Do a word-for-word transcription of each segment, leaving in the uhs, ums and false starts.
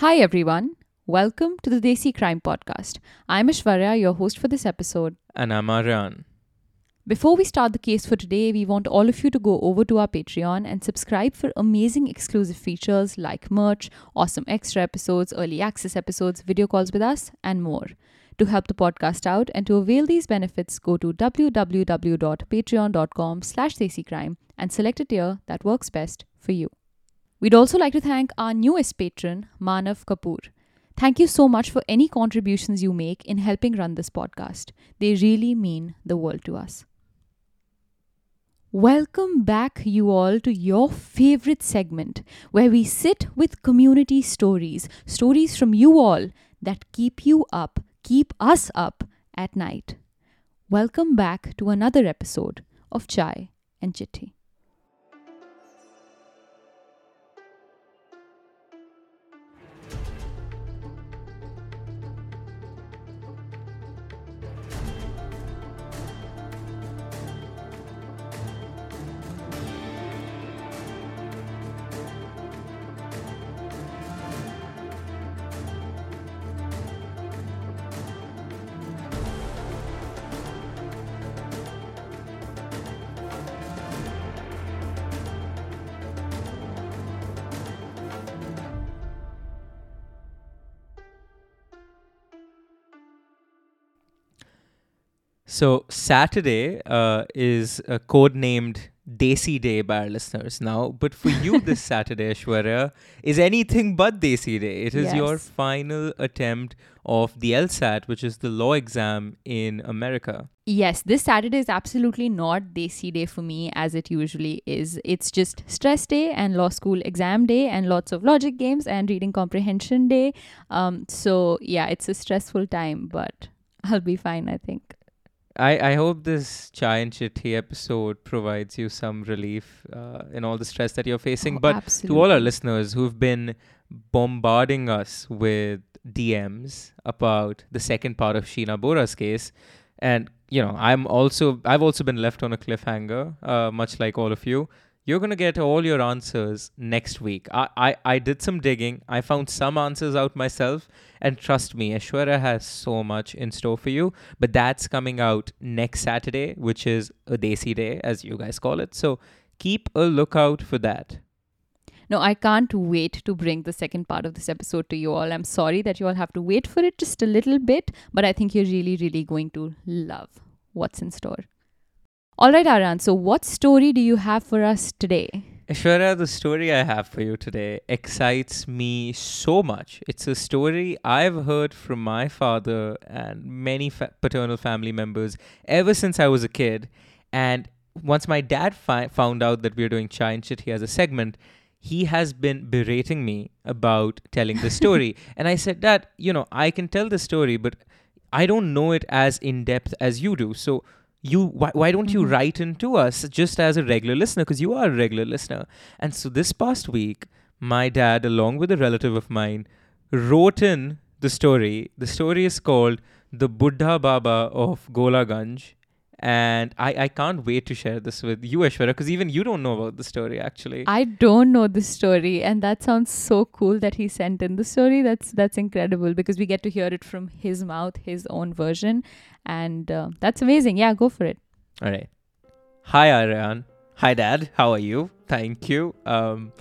Hi everyone, welcome to the Desi Crime Podcast. I'm Ishwarya, your host for this episode. And I'm Aryan. Before we start the case for today, we want all of you to go over to our Patreon and subscribe for amazing exclusive features like merch, awesome extra episodes, early access episodes, video calls with us, and more. To help the podcast out and to avail these benefits, go to www.patreon.com slash desicrime and select a tier that works best for you. We'd also like to thank our newest patron, Manav Kapoor. Thank you so much for any contributions you make in helping run this podcast. They really mean the world to us. Welcome back, you all, to your favorite segment, where we sit with community stories, stories from you all that keep you up, keep us up at night. Welcome back to another episode of Chai and Chitthi. So Saturday uh, is uh, codenamed Desi Day by our listeners now. But for you this Saturday, Aishwarya, is anything but Desi Day. It is yes. your final attempt of the LSAT, which is the law exam in America. Yes, this Saturday is absolutely not Desi Day for me as it usually is. It's just stress day and law school exam day and lots of logic games and reading comprehension day. Um, so yeah, it's a stressful time, but I'll be fine, I think. I, I hope this Chai and Chitthi episode provides you some relief uh, in all the stress that you're facing. Oh, but absolutely. To all our listeners who've been bombarding us with D Ms about the second part of Sheena Bora's case, and you know, I'm also I've also been left on a cliffhanger, uh, much like all of you. You're gonna get all your answers next week. I, I, I did some digging. I found some answers out myself. And trust me, Aishwarya has so much in store for you. But that's coming out next Saturday, which is a Desi Day, as you guys call it. So keep a lookout for that. No, I can't wait to bring the second part of this episode to you all. I'm sorry that you all have to wait for it just a little bit. But I think you're really, really going to love what's in store. All right, Aryan, so what story do you have for us today? Aishwarya, the story I have for you today excites me so much. It's a story I've heard from my father and many fa- paternal family members ever since I was a kid. And once my dad fi- found out that we were doing Chai and Chitthi as a segment, he has been berating me about telling the story. And I said, Dad, you know, I can tell the story, but I don't know it as in-depth as you do. So You why, why don't you write in to us just as a regular listener, because you are a regular listener. And so this past week, my dad, along with a relative of mine, wrote in the story. The story is called The Buddha Baba of Golaganj. And I, I can't wait to share this with you, Aishwarya, because even you don't know about the story, actually. I don't know the story. And that sounds so cool that he sent in the story. That's that's incredible, because we get to hear it from his mouth, his own version. And uh, that's amazing. Yeah, go for it. All right. Hi, Aryan. Hi, Dad. How are you? Thank you. Um,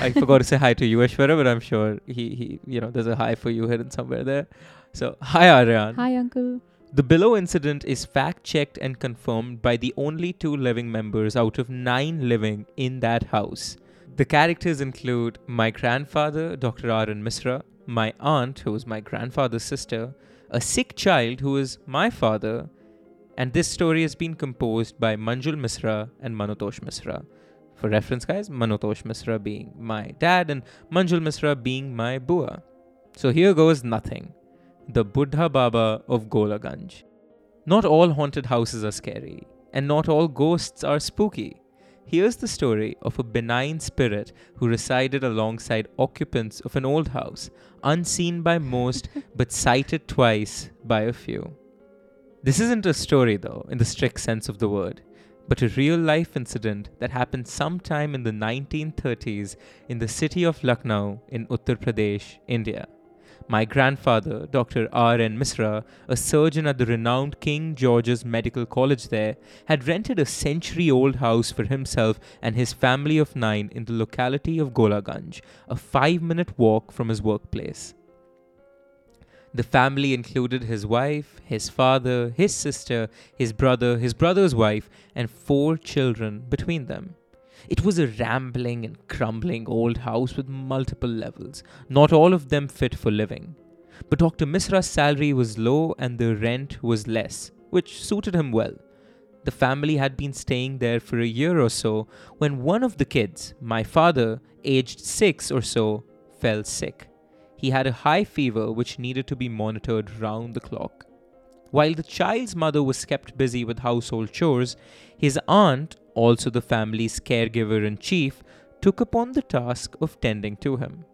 I forgot to say hi to you, Aishwarya, but I'm sure he, he, you know, there's a hi for you hidden somewhere there. So, hi, Aryan. Hi, Uncle. The below incident is fact-checked and confirmed by the only two living members out of nine living in that house. The characters include my grandfather, Doctor R. N. Misra, my aunt, who is my grandfather's sister, a sick child who is my father, and this story has been composed by Manjul Misra and Manutosh Misra. For reference, guys, Manutosh Misra being my dad and Manjul Misra being my bua. So here goes nothing. The Buddha Baba of Golaganj. Not all haunted houses are scary, and not all ghosts are spooky. Here's the story of a benign spirit who resided alongside occupants of an old house, unseen by most but sighted twice by a few. This isn't a story, though, in the strict sense of the word. but a real-life incident that happened sometime in the nineteen thirties in the city of Lucknow in Uttar Pradesh, India. My grandfather, Doctor R. N. Misra, a surgeon at the renowned King George's Medical College there, had rented a century-old house for himself and his family of nine in the locality of Golaganj, a five-minute walk from his workplace. The family included his wife, his father, his sister, his brother, his brother's wife, and four children between them. It was a rambling and crumbling old house with multiple levels, not all of them fit for living. But Doctor Misra's salary was low and the rent was less, which suited him well. The family had been staying there for a year or so when one of the kids, my father, aged six or so, fell sick. He had a high fever which needed to be monitored round the clock. While the child's mother was kept busy with household chores, his aunt, also the family's caregiver-in-chief, took upon the task of tending to him.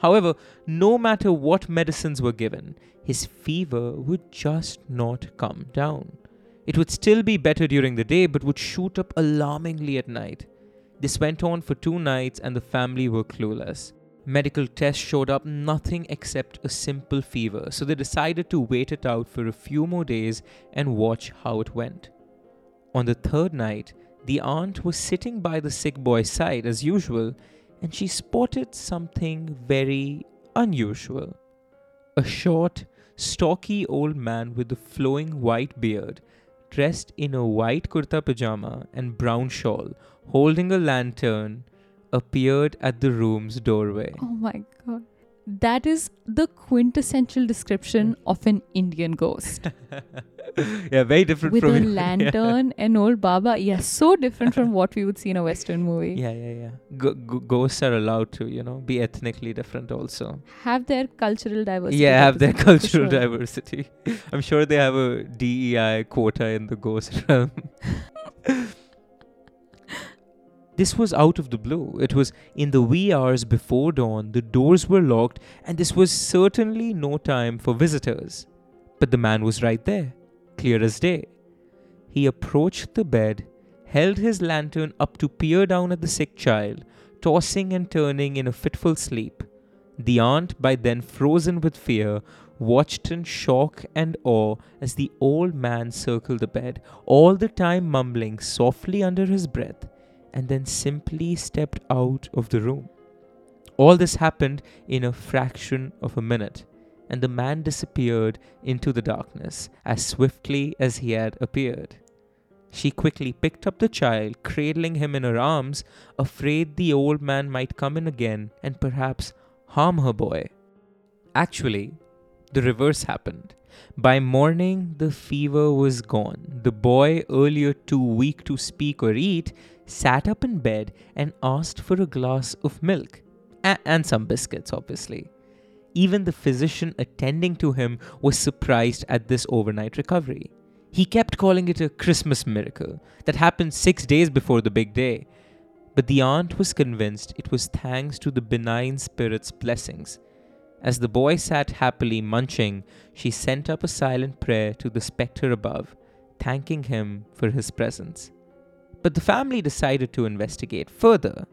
However, no matter what medicines were given, his fever would just not come down. It would still be better during the day, but would shoot up alarmingly at night. This went on for two nights and the family were clueless. Medical tests showed up nothing except a simple fever, so they decided to wait it out for a few more days and watch how it went. On the third night, the aunt was sitting by the sick boy's side as usual, and she spotted something very unusual. A short, stocky old man with a flowing white beard, dressed in a white kurta pajama and brown shawl, holding a lantern, appeared at the room's doorway. Oh my god. That is the quintessential description of an Indian ghost. Yeah, very different with from... With a lantern, yeah. An old baba. Yeah, so different from what we would see in a Western movie. Yeah, yeah, yeah. G- g- ghosts are allowed to, you know, be ethnically different also. Have their cultural diversity. Yeah, have their cultural sure. diversity. I'm sure they have a D E I quota in the ghost realm. This was out of the blue. It was in the wee hours before dawn, the doors were locked, and this was certainly no time for visitors. But the man was right there, clear as day. He approached the bed, held his lantern up to peer down at the sick child, tossing and turning in a fitful sleep. The aunt, by then frozen with fear, watched in shock and awe as the old man circled the bed, all the time mumbling softly under his breath, and then simply stepped out of the room. All this happened in a fraction of a minute, and the man disappeared into the darkness as swiftly as he had appeared. She quickly picked up the child, cradling him in her arms, afraid the old man might come in again and perhaps harm her boy. Actually, the reverse happened. By morning, the fever was gone. The boy, earlier too weak to speak or eat, sat up in bed and asked for a glass of milk, a- and some biscuits, obviously. Even the physician attending to him was surprised at this overnight recovery. He kept calling it a Christmas miracle that happened six days before the big day. But the aunt was convinced it was thanks to the benign spirit's blessings. As the boy sat happily munching, she sent up a silent prayer to the spectre above, thanking him for his presence. But the family decided to investigate further.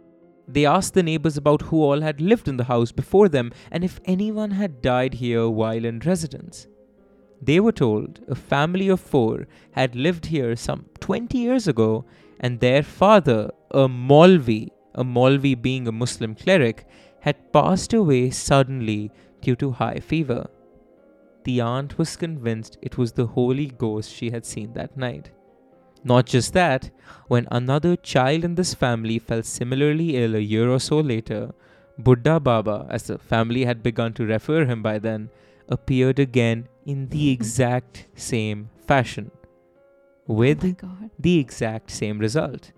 They asked the neighbors about who all had lived in the house before them and if anyone had died here while in residence. They were told a family of four had lived here some twenty years ago, and their father, a Molvi, a Molvi being a Muslim cleric, had passed away suddenly due to high fever. The aunt was convinced it was the holy ghost she had seen that night. Not just that, when another child in this family fell similarly ill a year or so later, Buddha Baba, as the family had begun to refer him by then, appeared again in the exact same fashion, with oh my God. the exact same result.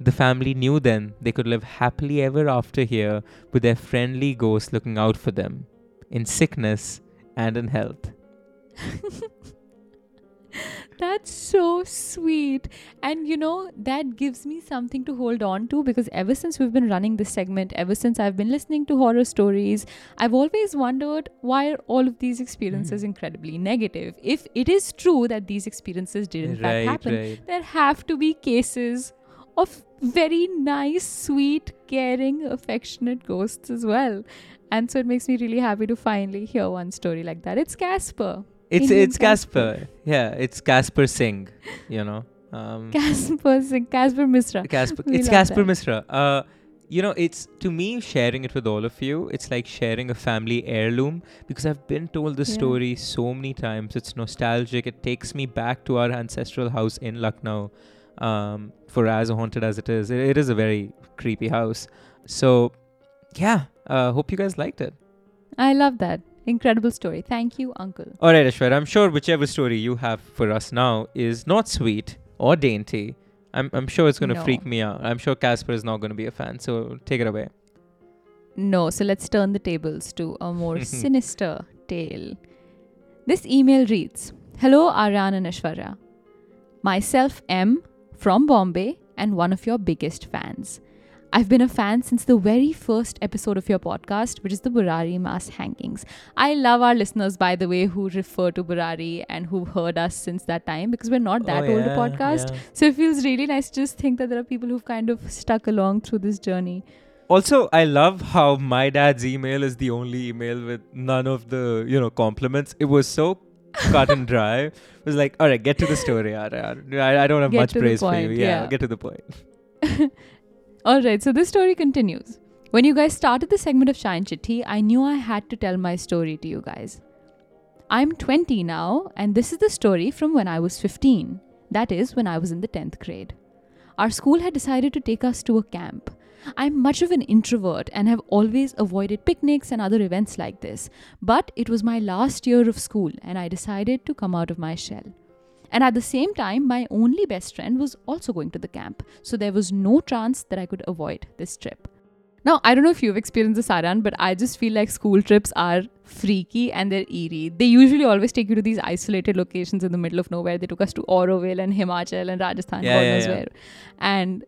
The family knew then they could live happily ever after here with their friendly ghost looking out for them, in sickness and in health. That's so sweet. And you know, that gives me something to hold on to, because ever since we've been running this segment, ever since I've been listening to horror stories, I've always wondered, why are all of these experiences mm. incredibly negative? If it is true that these experiences did in right, fact happen, right. there have to be cases of very nice, sweet, caring, affectionate ghosts as well. And so it makes me really happy to finally hear one story like that. It's Casper. It's Indian it's Casper. Casper. Yeah, it's Casper Singh, you know. Um, Casper Singh. Casper Misra. Casper, it's Casper that. Misra. Uh, you know, it's, to me, sharing it with all of you, it's like sharing a family heirloom, because I've been told this yeah. story so many times. It's nostalgic. It takes me back to our ancestral house in Lucknow. Um, for as haunted as it is, it, it is a very creepy house. So, yeah, uh, hope you guys liked it. I love that. Incredible story. Thank you, Uncle. All right, Aishwarya. I'm sure whichever story you have for us now is not sweet or dainty. I'm I'm sure it's going to no. freak me out. I'm sure Casper is not going to be a fan. So take it away. No. So let's turn the tables to a more sinister tale. This email reads, "Hello, Aryan and Aishwarya. Myself, M, from Bombay, and one of your biggest fans. I've been a fan since the very first episode of your podcast, which is the Burari mass hangings. I love our listeners, by the way, who refer to Burari and who've heard us since that time, because we're not that oh, old yeah, a podcast. Yeah. So it feels really nice to just think that there are people who've kind of stuck along through this journey. Also, I love how my dad's email is the only email with none of the, you know, compliments. It was so cut and dry. It was like, all right, get to the story. I, I, I don't have get much praise point, for you. Yeah, yeah, get to the point. All right, so this story continues. When you guys started the segment of Chai and Chitthi, I knew I had to tell my story to you guys. I'm twenty now, and this is the story from when I was fifteen. That is, when I was in the tenth grade. Our school had decided to take us to a camp. I'm much of an introvert and have always avoided picnics and other events like this. But it was my last year of school, and I decided to come out of my shell. And at the same time, my only best friend was also going to the camp. So there was no chance that I could avoid this trip. Now, I don't know if you've experienced this, Aryan, but I just feel like school trips are freaky and they're eerie. They usually always take you to these isolated locations in the middle of nowhere. They took us to Auroville and Himachal and Rajasthan. Yeah, yeah, yeah. And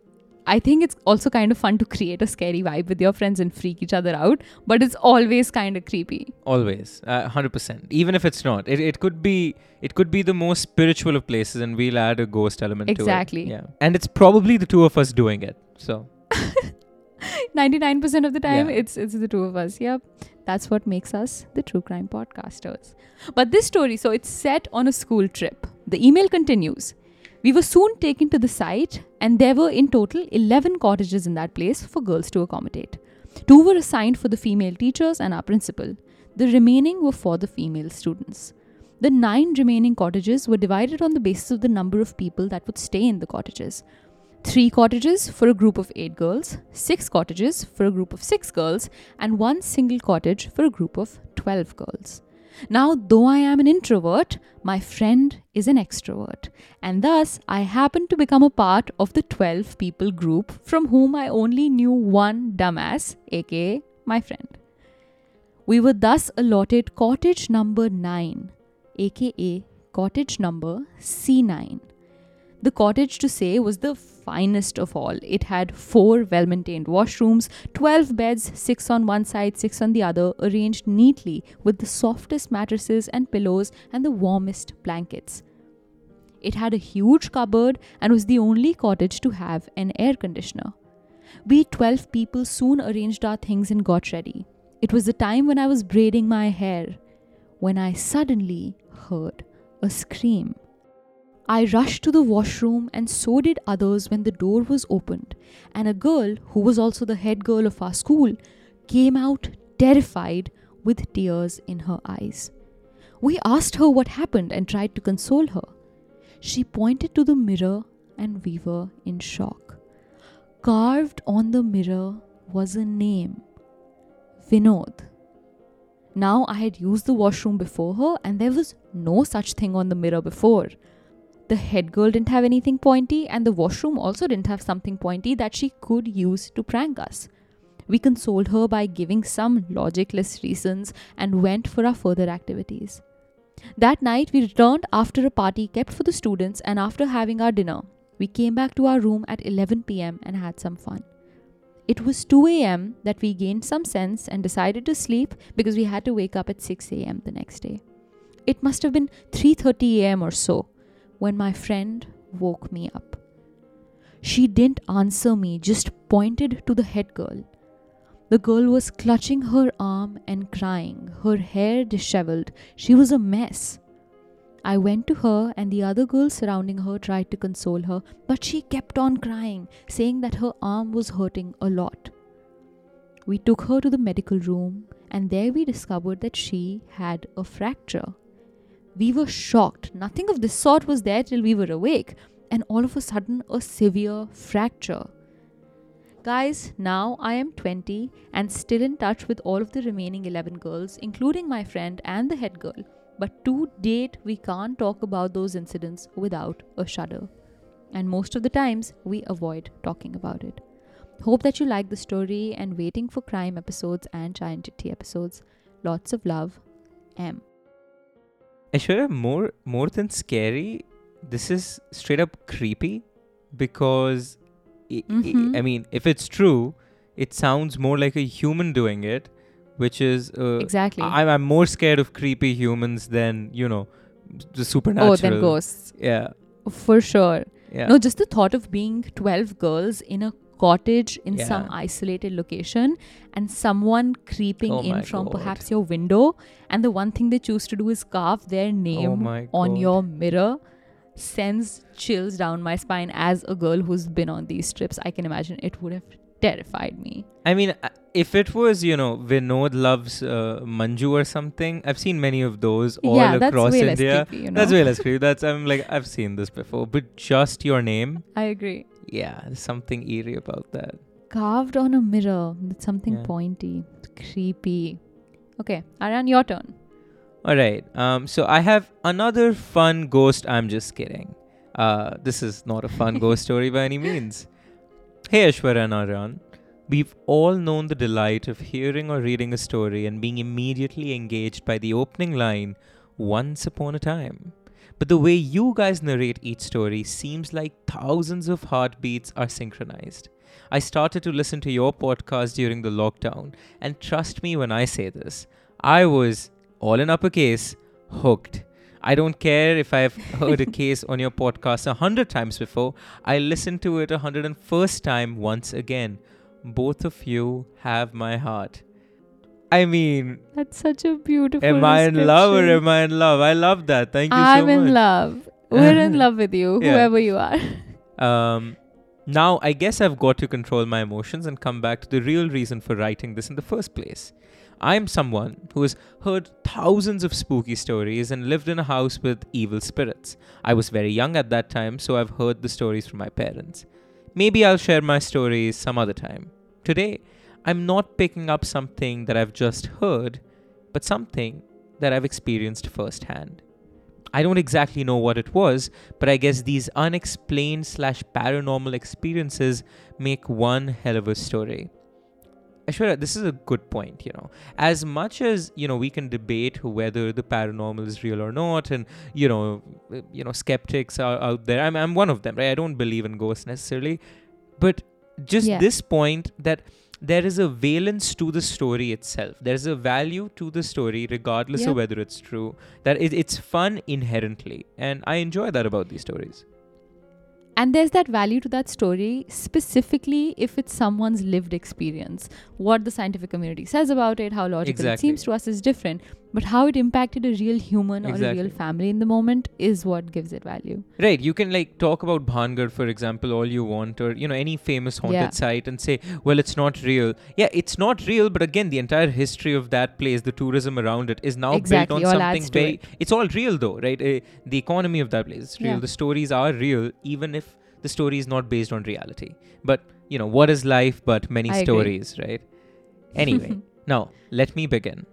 I think it's also kind of fun to create a scary vibe with your friends and freak each other out. But it's always kind of creepy. Always. Uh, one hundred percent. Even if it's not. It it could be it could be the most spiritual of places, and we'll add a ghost element exactly. to it. Exactly. Yeah. And it's probably the two of us doing it. So ninety-nine percent of the time, yeah. it's it's the two of us. Yep. That's what makes us the true crime podcasters. But this story, so it's set on a school trip. The email continues. We were soon taken to the site, and there were in total eleven cottages in that place for girls to accommodate. Two were assigned for the female teachers and our principal. The remaining were for the female students. The nine remaining cottages were divided on the basis of the number of people that would stay in the cottages. Three cottages for a group of eight girls, six cottages for a group of six girls, and one single cottage for a group of twelve girls. Now, though I am an introvert, my friend is an extrovert, and thus I happened to become a part of the twelve people group, from whom I only knew one dumbass, aka my friend. We were thus allotted cottage number nine, aka cottage number C nine. The cottage, to say, was the finest of all. It had four well-maintained washrooms, twelve beds, six on one side, six on the other, arranged neatly with the softest mattresses and pillows and the warmest blankets. It had a huge cupboard and was the only cottage to have an air conditioner. We twelve people soon arranged our things and got ready. It was the time when I was braiding my hair, when I suddenly heard a scream. I rushed to the washroom, and so did others when the door was opened, and a girl, who was also the head girl of our school, came out terrified with tears in her eyes. We asked her what happened and tried to console her. She pointed to the mirror, and we were in shock. Carved on the mirror was a name, Vinod. Now, I had used the washroom before her, and there was no such thing on the mirror before. The head girl didn't have anything pointy, and the washroom also didn't have something pointy that she could use to prank us. We consoled her by giving some logicless reasons and went for our further activities. That night, we returned after a party kept for the students, and after having our dinner, we came back to our room at eleven p.m. and had some fun. It was two a.m. that we gained some sense and decided to sleep because we had to wake up at six a.m. the next day. It must have been three thirty a.m. or so when my friend woke me up. She didn't answer me, just pointed to the head girl. The girl was clutching her arm and crying, her hair disheveled. She was a mess. I went to her, and the other girls surrounding her tried to console her, but she kept on crying, saying that her arm was hurting a lot. We took her to the medical room, and there we discovered that she had a fracture. We were shocked. Nothing of this sort was there till we were awake, and all of a sudden, a severe fracture. Guys, now I am twenty and still in touch with all of the remaining eleven girls, including my friend and the head girl. But to date, we can't talk about those incidents without a shudder. And most of the times, we avoid talking about it. Hope that you like the story and waiting for crime episodes and Chai and Chitthi episodes. Lots of love, M. Aishwarya, more, more than scary, this is straight up creepy because... Mm-hmm. I mean, if it's true, it sounds more like a human doing it, which is uh, exactly. I'm, I'm more scared of creepy humans than, you know, the supernatural. Oh, than ghosts. Yeah, for sure. Yeah. No, just the thought of being twelve girls in a cottage in yeah. some isolated location, and someone creeping oh in from God. perhaps your window, and the one thing they choose to do is carve their name oh on your mirror. Sends chills down my spine. As a girl who's been on these trips, I can imagine it would have terrified me. I mean, if it was, you know, Vinod loves uh, Manju or something, I've seen many of those all yeah, across India. Creepy, you know? That's way less creepy. That's I'm like, I've seen this before, but just your name. I agree. Yeah, there's something eerie about that. Carved on a mirror, with something yeah. pointy, creepy. Okay, Aryan, your turn. Alright, um, so I have another fun ghost. I'm just kidding. Uh, this is not a fun ghost story by any means. Hey Aishwarya and Aryan, we've all known the delight of hearing or reading a story and being immediately engaged by the opening line, once upon a time. But the way you guys narrate each story seems like thousands of heartbeats are synchronized. I started to listen to your podcast during the lockdown, and trust me when I say this, I was... all in uppercase, hooked. I don't care if I've heard a case on your podcast a hundred times before. I listened to it a hundred and first time once again. Both of you have my heart. I mean... that's such a beautiful Am I in love or am I in love? I love that. Thank you I'm so much. I'm in love. We're in love with you, whoever yeah. you are. Um, now, I guess I've got to control my emotions and come back to the real reason for writing this in the first place. I'm someone who has heard thousands of spooky stories and lived in a house with evil spirits. I was very young at that time, so I've heard the stories from my parents. Maybe I'll share my stories some other time. Today, I'm not picking up something that I've just heard, but something that I've experienced firsthand. I don't exactly know what it was, but I guess these unexplained slash paranormal experiences make one hell of a story. Aishwarya, this is a good point, you know. As much as, you know, we can debate whether the paranormal is real or not, and, you know, you know, skeptics are out there. I'm, I'm one of them, right? I don't believe in ghosts necessarily. But just yeah. this point that there is a valence to the story itself. There's a value to the story, regardless yep. of whether it's true. That it, it's fun inherently. And I enjoy that about these stories. And there's that value to that story, specifically if it's someone's lived experience. What the scientific community says about it, how logical exactly. it seems to us is different. But how it impacted a real human or exactly. a real family in the moment is what gives it value. Right. You can like talk about Bhangar, for example, all you want, or, you know, any famous haunted yeah. site and say, well, it's not real. Yeah, it's not real. But again, the entire history of that place, the tourism around it is now exactly. built on all something very... It. It's all real though, right? Uh, the economy of that place is real. Yeah. The stories are real, even if the story is not based on reality. But, you know, what is life but many I stories, agree. Right? Anyway, now let me begin.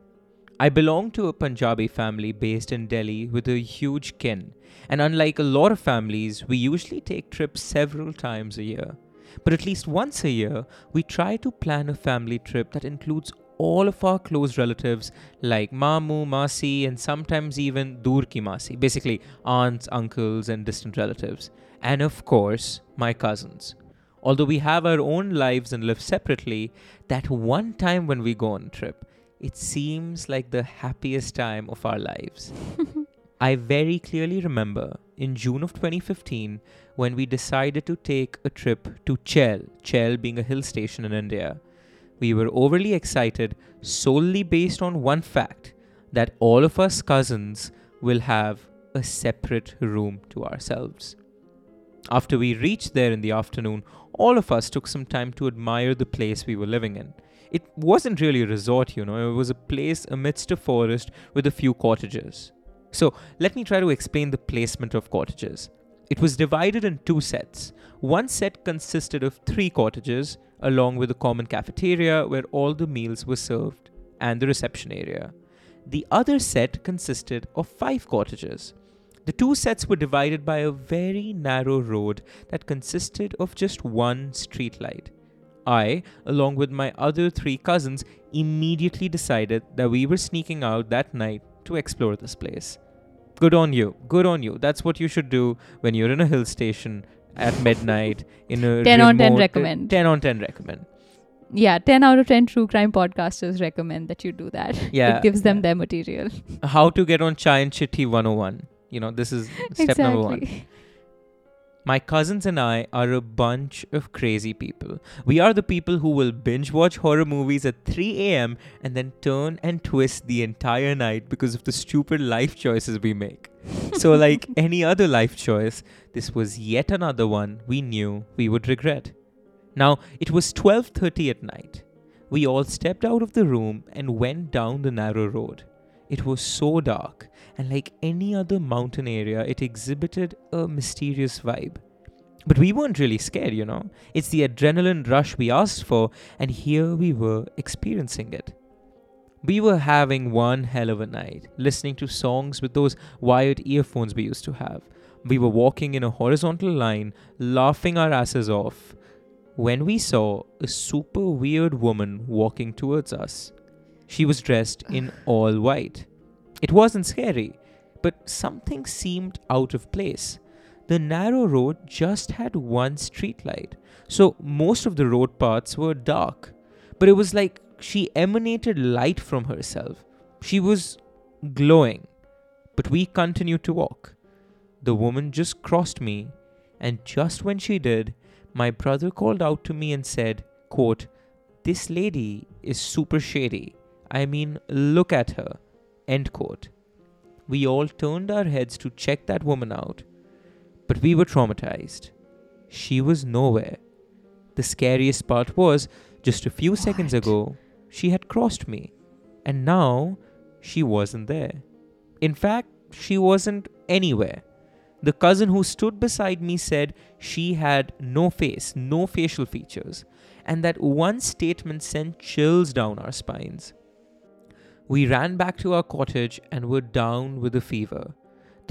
I belong to a Punjabi family based in Delhi with a huge kin, and unlike a lot of families, we usually take trips several times a year. But at least once a year, we try to plan a family trip that includes all of our close relatives like Mamu, Masi, and sometimes even Dur ki Masi, basically aunts, uncles, and distant relatives. And of course, my cousins. Although we have our own lives and live separately, that one time when we go on a trip, it seems like the happiest time of our lives. I very clearly remember in June of twenty fifteen when we decided to take a trip to Chell, Chell being a hill station in India. We were overly excited solely based on one fact, that all of us cousins will have a separate room to ourselves. After we reached there in the afternoon, all of us took some time to admire the place we were living in. It wasn't really a resort, you know, it was a place amidst a forest with a few cottages. So let me try to explain the placement of cottages. It was divided in two sets. One set consisted of three cottages, along with a common cafeteria where all the meals were served, and the reception area. The other set consisted of five cottages. The two sets were divided by a very narrow road that consisted of just one streetlight. I, along with my other three cousins, immediately decided that we were sneaking out that night to explore this place. Good on you, good on you. That's what you should do when you're in a hill station at midnight in a ten on ten recommend. ten on ten recommend. Yeah, ten out of ten true crime podcasters recommend that you do that. Yeah, it gives them yeah. their material. How to get on Chai and Chitthi one oh one. You know, this is step exactly. number one. My cousins and I are a bunch of crazy people. We are the people who will binge watch horror movies at three a.m. and then turn and twist the entire night because of the stupid life choices we make. So like any other life choice, this was yet another one we knew we would regret. Now, it was twelve thirty at night. We all stepped out of the room and went down the narrow road. It was so dark, and like any other mountain area, it exhibited a mysterious vibe. But we weren't really scared, you know. It's the adrenaline rush we asked for, and here we were experiencing it. We were having one hell of a night, listening to songs with those wired earphones we used to have. We were walking in a horizontal line, laughing our asses off, when we saw a super weird woman walking towards us. She was dressed in all white. It wasn't scary, but something seemed out of place. The narrow road just had one streetlight, so most of the road paths were dark. But it was like she emanated light from herself. She was glowing, but we continued to walk. The woman just crossed me, and just when she did, my brother called out to me and said, quote, "This lady is super shady. I mean, look at her," end quote. We all turned our heads to check that woman out, but we were traumatized. She was nowhere. The scariest part was, just a few what? seconds ago, she had crossed me, and now she wasn't there. In fact, she wasn't anywhere. The cousin who stood beside me said she had no face, no facial features, and that one statement sent chills down our spines. We ran back to our cottage and were down with a fever.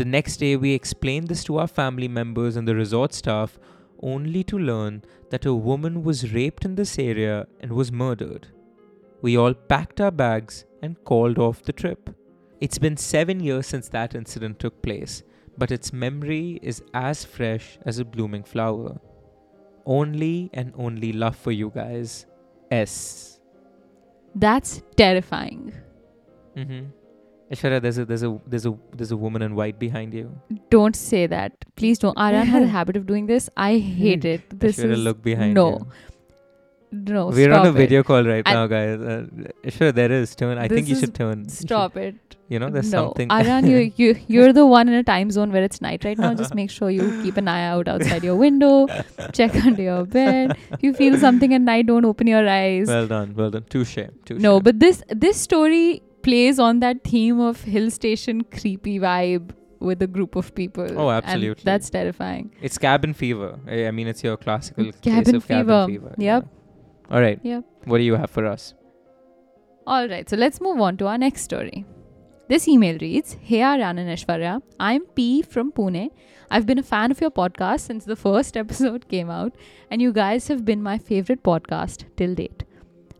The next day, we explained this to our family members and the resort staff, only to learn that a woman was raped in this area and was murdered. We all packed our bags and called off the trip. It's been seven years since that incident took place, but its memory is as fresh as a blooming flower. Only and only love for you guys. S. That's terrifying. Mm-hmm. Aishwara, there's a there's a there's a there's a woman in white behind you. Don't say that, please don't. Aryan has a habit of doing this. I hate it. This Aishwara, is look behind. No, you. no. We're on a it. video call right I, now, guys. Uh, Aishwara, there is turn. I think you should turn. Stop you should, it. You know, there's no. something. Aryan, you you you're the one in a time zone where it's night right now. Just make sure you keep an eye out outside your window. Check under your bed. If you feel something at night, don't open your eyes. Well done, well done. Touche, touche. No, but this this story plays on that theme of hill station creepy vibe with a group of people. Oh, absolutely. And that's terrifying. It's cabin fever. I mean, it's your classical cabin case of fever. cabin fever. Yep. Yeah. All right. Yep. What do you have for us? All right. So let's move on to our next story. This email reads, "Hey Aryan and Aishwarya, I'm P from Pune. I've been a fan of your podcast since the first episode came out, and you guys have been my favorite podcast till date.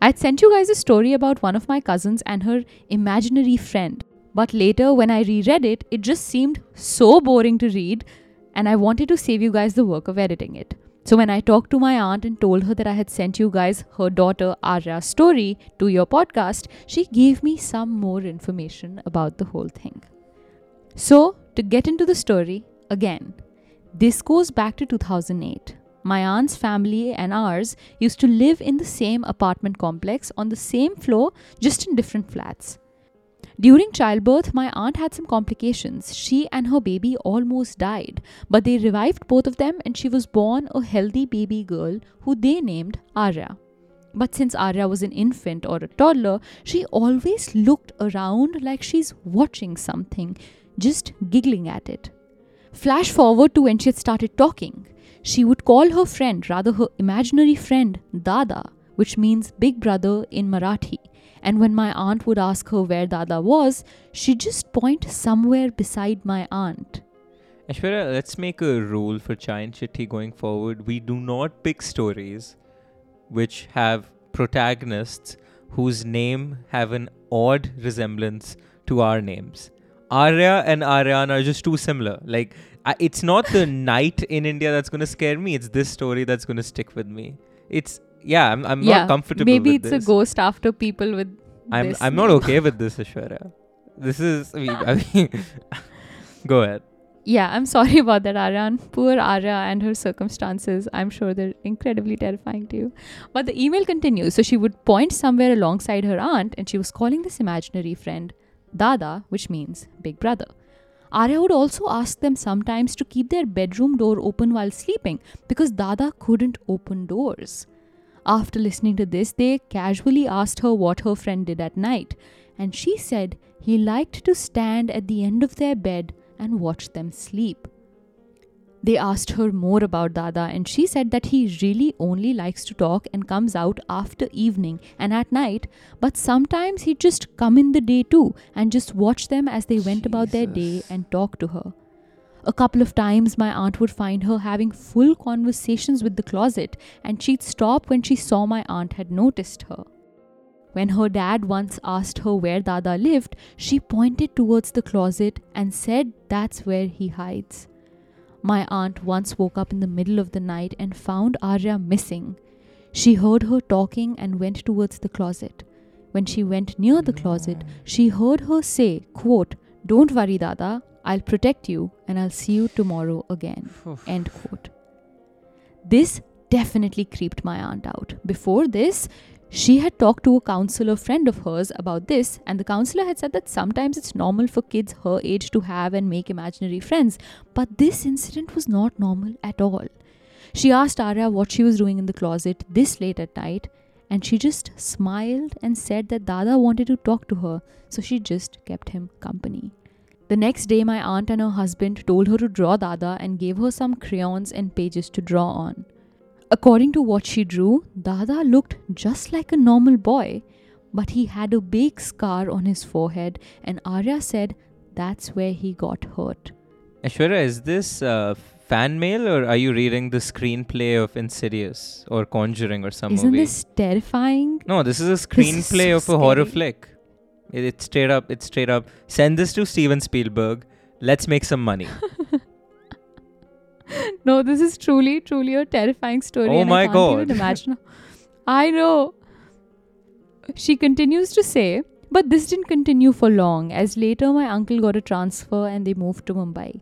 I'd sent you guys a story about one of my cousins and her imaginary friend. But later when I reread it, it just seemed so boring to read and I wanted to save you guys the work of editing it. So when I talked to my aunt and told her that I had sent you guys her daughter Arya's story to your podcast, she gave me some more information about the whole thing. So to get into the story again, this goes back to two thousand eight. My aunt's family and ours used to live in the same apartment complex on the same floor, just in different flats. During childbirth, my aunt had some complications. She and her baby almost died, but they revived both of them and she was born a healthy baby girl who they named Arya. But since Arya was an infant or a toddler, she always looked around like she's watching something, just giggling at it. Flash forward to when she had started talking. She would call her friend, rather her imaginary friend, Dada, which means big brother in Marathi. And when my aunt would ask her where Dada was, she'd just point somewhere beside my aunt. Aishwarya, let's make a rule for Chai and Chitthi going forward. We do not pick stories which have protagonists whose name have an odd resemblance to our names. Arya and Aryan are just too similar. Like, it's not the night in India that's going to scare me. It's this story that's going to stick with me. It's, yeah, I'm, I'm yeah, not comfortable with this. Maybe it's a ghost after people with I'm, this. I'm not okay with this, Aishwarya. This is, I mean, I mean go ahead. Yeah, I'm sorry about that, Aryan. Poor Arya and her circumstances. I'm sure they're incredibly terrifying to you. But the email continues. So she would point somewhere alongside her aunt and she was calling this imaginary friend Dada, which means big brother. Arya would also ask them sometimes to keep their bedroom door open while sleeping because Dada couldn't open doors. After listening to this, they casually asked her what her friend did at night, and she said he liked to stand at the end of their bed and watch them sleep. They asked her more about Dada and she said that he really only likes to talk and comes out after evening and at night, but sometimes he'd just come in the day too and just watch them as they went Jesus. about their day and talk to her. A couple of times my aunt would find her having full conversations with the closet and she'd stop when she saw my aunt had noticed her. When her dad once asked her where Dada lived, she pointed towards the closet and said that's where he hides. My aunt once woke up in the middle of the night and found Arya missing. She heard her talking and went towards the closet. When she went near the closet, she heard her say, quote, "Don't worry, Dada, I'll protect you and I'll see you tomorrow again," end quote. This definitely creeped my aunt out. Before this, she had talked to a counselor friend of hers about this, and the counselor had said that sometimes it's normal for kids her age to have and make imaginary friends, but this incident was not normal at all. She asked Arya what she was doing in the closet this late at night, and she just smiled and said that Dada wanted to talk to her, so she just kept him company. The next day, my aunt and her husband told her to draw Dada and gave her some crayons and pages to draw on. According to what she drew, Dada looked just like a normal boy, but he had a big scar on his forehead and Arya said that's where he got hurt. Aishwarya, is this uh, fan mail or are you reading the screenplay of Insidious or Conjuring or some Isn't movie? Isn't this terrifying? No, this is a screenplay is so of a horror flick. It, it's straight up, it's straight up. Send this to Steven Spielberg. Let's make some money. No, this is truly, truly a terrifying story. Oh my God. I can't even imagine. I know. She continues to say, but this didn't continue for long, as later my uncle got a transfer and they moved to Mumbai.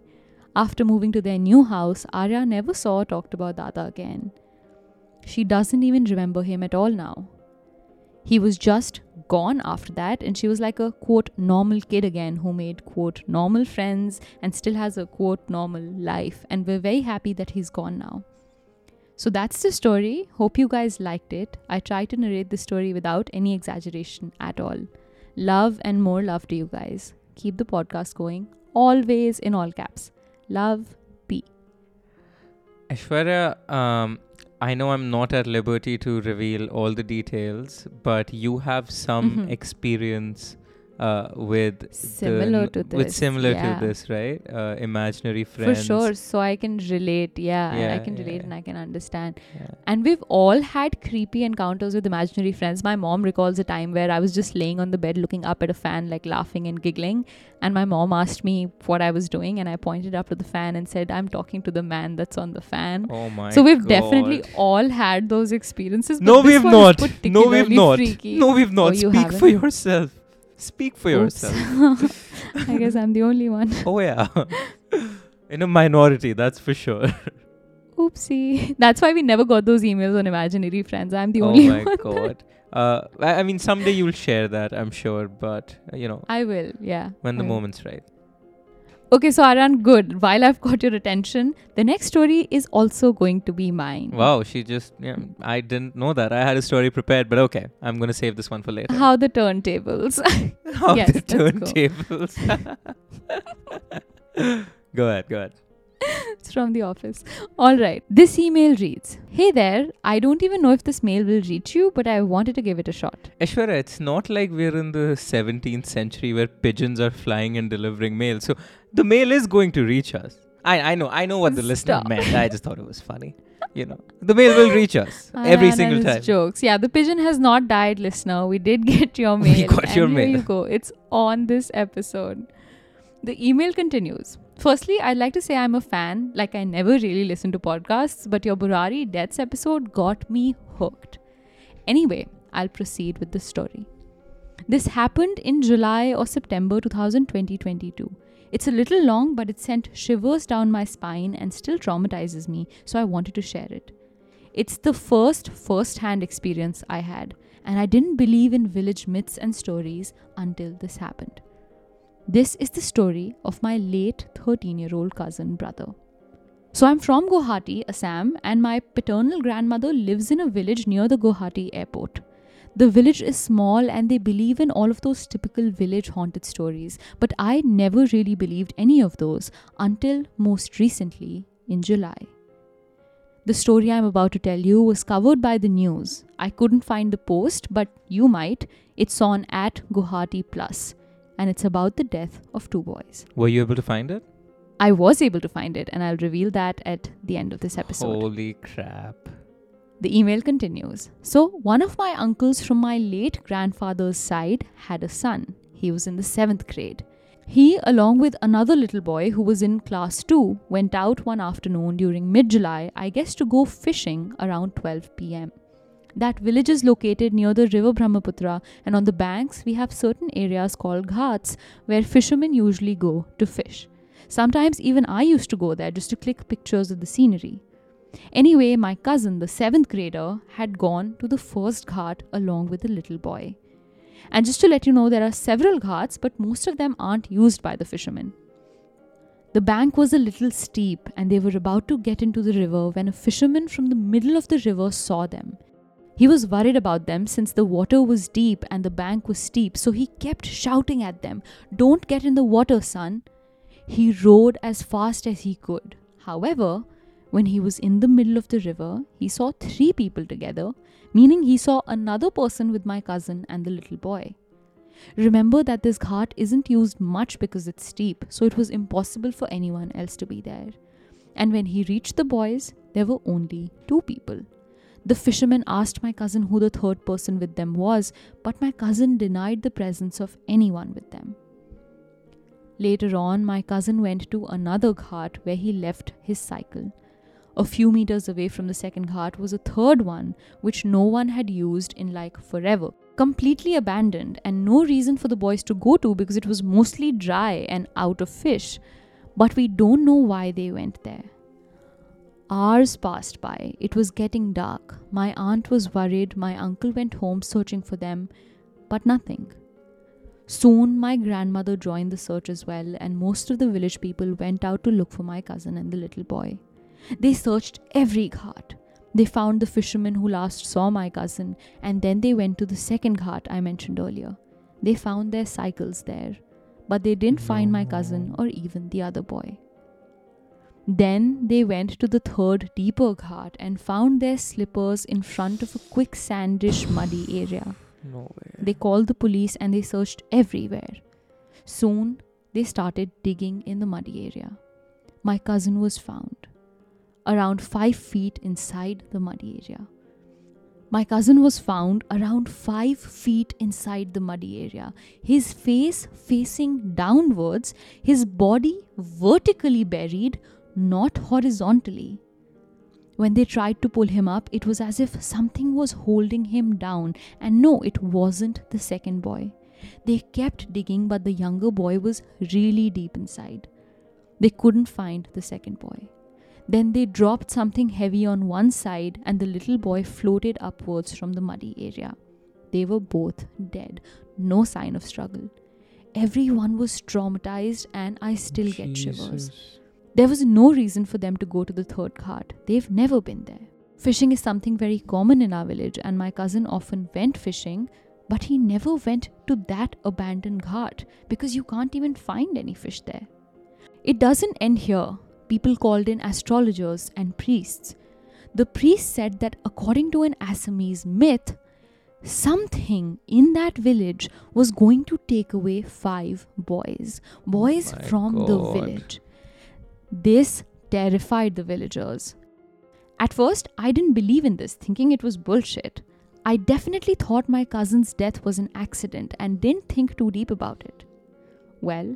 After moving to their new house, Arya never saw or talked about Dada again. She doesn't even remember him at all now. He was just gone after that and she was like a quote normal kid again who made quote normal friends and still has a quote normal life, and we're very happy that he's gone now. So that's the story. Hope you guys liked it. I try to narrate the story without any exaggeration at all. Love and more love to you guys. Keep the podcast going. Always in all caps. Love, P. Aishwarya, um I know I'm not at liberty to reveal all the details, but you have some mm-hmm. experience uh, with similar the, to this, with similar yeah. to this, right? Uh, imaginary friends. For sure. So I can relate. Yeah, yeah I can relate yeah. and I can understand. Yeah. And we've all had creepy encounters with imaginary friends. My mom recalls a time where I was just laying on the bed, looking up at a fan, like laughing and giggling. And my mom asked me what I was doing, and I pointed up to the fan and said, "I'm talking to the man that's on the fan." Oh my! So we've God. definitely all had those experiences. No, we've not. No, we've not. Freaky. No, we've not. Oh, you Speak haven't? for yourself. Speak for Oops. yourself. I guess I'm the only one. Oh yeah, in a minority, that's for sure. Oopsie. That's why we never got those emails on imaginary friends. I'm the oh only one. Oh my God. Uh, I mean, someday you'll share that, I'm sure, but uh, you know. I will, yeah. When I the will. moment's right. Okay, so Aryan, good. While I've got your attention, the next story is also going to be mine. Wow, she just, yeah, I didn't know that. I had a story prepared, but okay, I'm going to save this one for later. How the turntables. How yes, the turntables. Go. go ahead, go ahead. It's from The Office. All right. This email reads, "Hey there, I don't even know if this mail will reach you, but I wanted to give it a shot." Aishwarya, it's not like we're in the seventeenth century where pigeons are flying and delivering mail. So the mail is going to reach us. I, I know. I know what the Stop. listener meant. I just thought it was funny. You know, the mail will reach us uh, every single time. Jokes. Yeah, the pigeon has not died, listener. We did get your mail. We got and your mail. Here you go. It's on this episode. The email continues. "Firstly, I'd like to say I'm a fan. Like, I never really listen to podcasts, but your Burari Deaths episode got me hooked. Anyway, I'll proceed with the story. This happened in July or September twenty twenty-two. It's a little long, but it sent shivers down my spine and still traumatizes me, so I wanted to share it. It's the first first-hand experience I had, and I didn't believe in village myths and stories until this happened. This is the story of my late thirteen-year-old cousin brother. So I'm from Guwahati, Assam, and my paternal grandmother lives in a village near the Guwahati airport. The village is small and they believe in all of those typical village haunted stories, but I never really believed any of those until most recently in July. The story I'm about to tell you was covered by the news. I couldn't find the post, but you might. It's on at Guwahati Plus. And it's about the death of two boys." Were you able to find it? I was able to find it, and I'll reveal that at the end of this episode. Holy crap. The email continues. "So one of my uncles from my late grandfather's side had a son. He was in the seventh grade. He, along with another little boy who was in class two, went out one afternoon during mid-July, I guess to go fishing around twelve p.m. That village is located near the river Brahmaputra, and on the banks we have certain areas called ghats where fishermen usually go to fish. Sometimes even I used to go there just to click pictures of the scenery. Anyway, my cousin, the seventh grader, had gone to the first ghat along with the little boy. And just to let you know, there are several ghats, but most of them aren't used by the fishermen. The bank was a little steep and they were about to get into the river when a fisherman from the middle of the river saw them. He was worried about them since the water was deep and the bank was steep, so he kept shouting at them, "Don't get in the water, son." He rowed as fast as he could. However, when he was in the middle of the river, he saw three people together, meaning he saw another person with my cousin and the little boy. Remember that this ghat isn't used much because it's steep, so it was impossible for anyone else to be there. And when he reached the boys, there were only two people. The fisherman asked my cousin who the third person with them was, but my cousin denied the presence of anyone with them. Later on, my cousin went to another ghat where he left his cycle. A few meters away from the second ghat was a third one, which no one had used in like forever. Completely abandoned and no reason for the boys to go to because it was mostly dry and out of fish. But we don't know why they went there. Hours passed by. It was getting dark. My aunt was worried. My uncle went home searching for them, but nothing. Soon, my grandmother joined the search as well, and most of the village people went out to look for my cousin and the little boy. They searched every ghat. They found the fisherman who last saw my cousin, and then they went to the second ghat I mentioned earlier. They found their cycles there, but they didn't find my cousin or even the other boy. Then they went to the third deeper ghat and found their slippers in front of a quicksandish muddy area. No way. They called the police and they searched everywhere. Soon, they started digging in the muddy area. My cousin was found, around five feet inside the muddy area. My cousin was found around five feet inside the muddy area. His face facing downwards, his body vertically buried, not horizontally. When they tried to pull him up, it was as if something was holding him down. And no, it wasn't the second boy. They kept digging, but the younger boy was really deep inside. They couldn't find the second boy. Then they dropped something heavy on one side and the little boy floated upwards from the muddy area. They were both dead. No sign of struggle. Everyone was traumatized and I still get shivers. There was no reason for them to go to the third ghat. They've never been there. Fishing is something very common in our village and my cousin often went fishing, but he never went to that abandoned ghat because you can't even find any fish there. It doesn't end here. People called in astrologers and priests. The priest said that according to an Assamese myth, something in that village was going to take away five boys. Boys oh from God. the village. This terrified the villagers. At first, I didn't believe in this, thinking it was bullshit. I definitely thought my cousin's death was an accident and didn't think too deep about it. Well,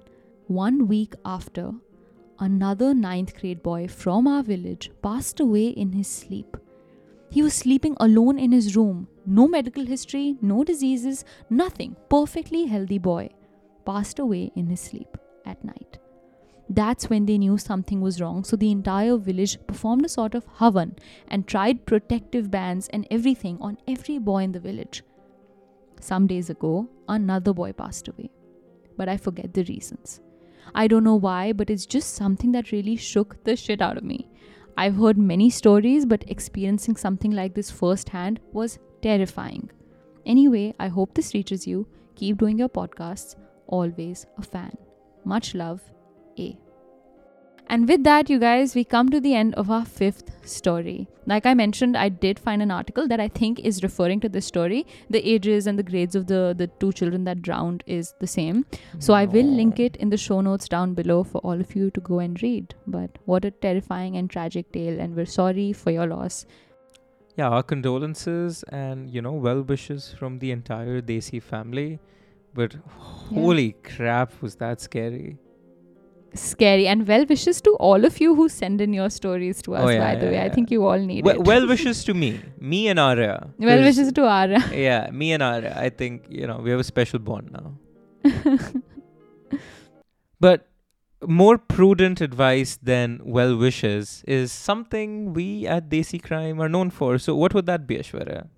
one week after, another ninth grade boy from our village passed away in his sleep. He was sleeping alone in his room. No medical history, no diseases, nothing. Perfectly healthy boy. Passed away in his sleep at night. That's when they knew something was wrong, so the entire village performed a sort of havan and tried protective bands and everything on every boy in the village. Some days ago, another boy passed away. But I forget the reasons. I don't know why, but it's just something that really shook the shit out of me. I've heard many stories, but experiencing something like this firsthand was terrifying. Anyway, I hope this reaches you. Keep doing your podcasts. Always a fan. Much love, A. And with that, you guys, we come to the end of our fifth story. Like I mentioned, I did find an article that I think is referring to this story. The ages and the grades of the, the two children that drowned is the same. So no. I will link it in the show notes down below for all of you to go and read. But what a terrifying and tragic tale. And we're sorry for your loss. Yeah, our condolences and, you know, well wishes from the entire Desi family. But holy yeah. crap, was that scary. Scary and well wishes to all of you who send in your stories to us. Oh, yeah, by yeah, the way, yeah. I think you all need well, it. Well wishes to me, me and Arya. Well wishes to Arya. Yeah, me and Arya. I think you know we have a special bond now. But more prudent advice than well wishes is something we at Desi Crime are known for. So what would that be, Aishwarya?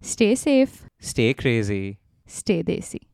Stay safe. Stay crazy. Stay Desi.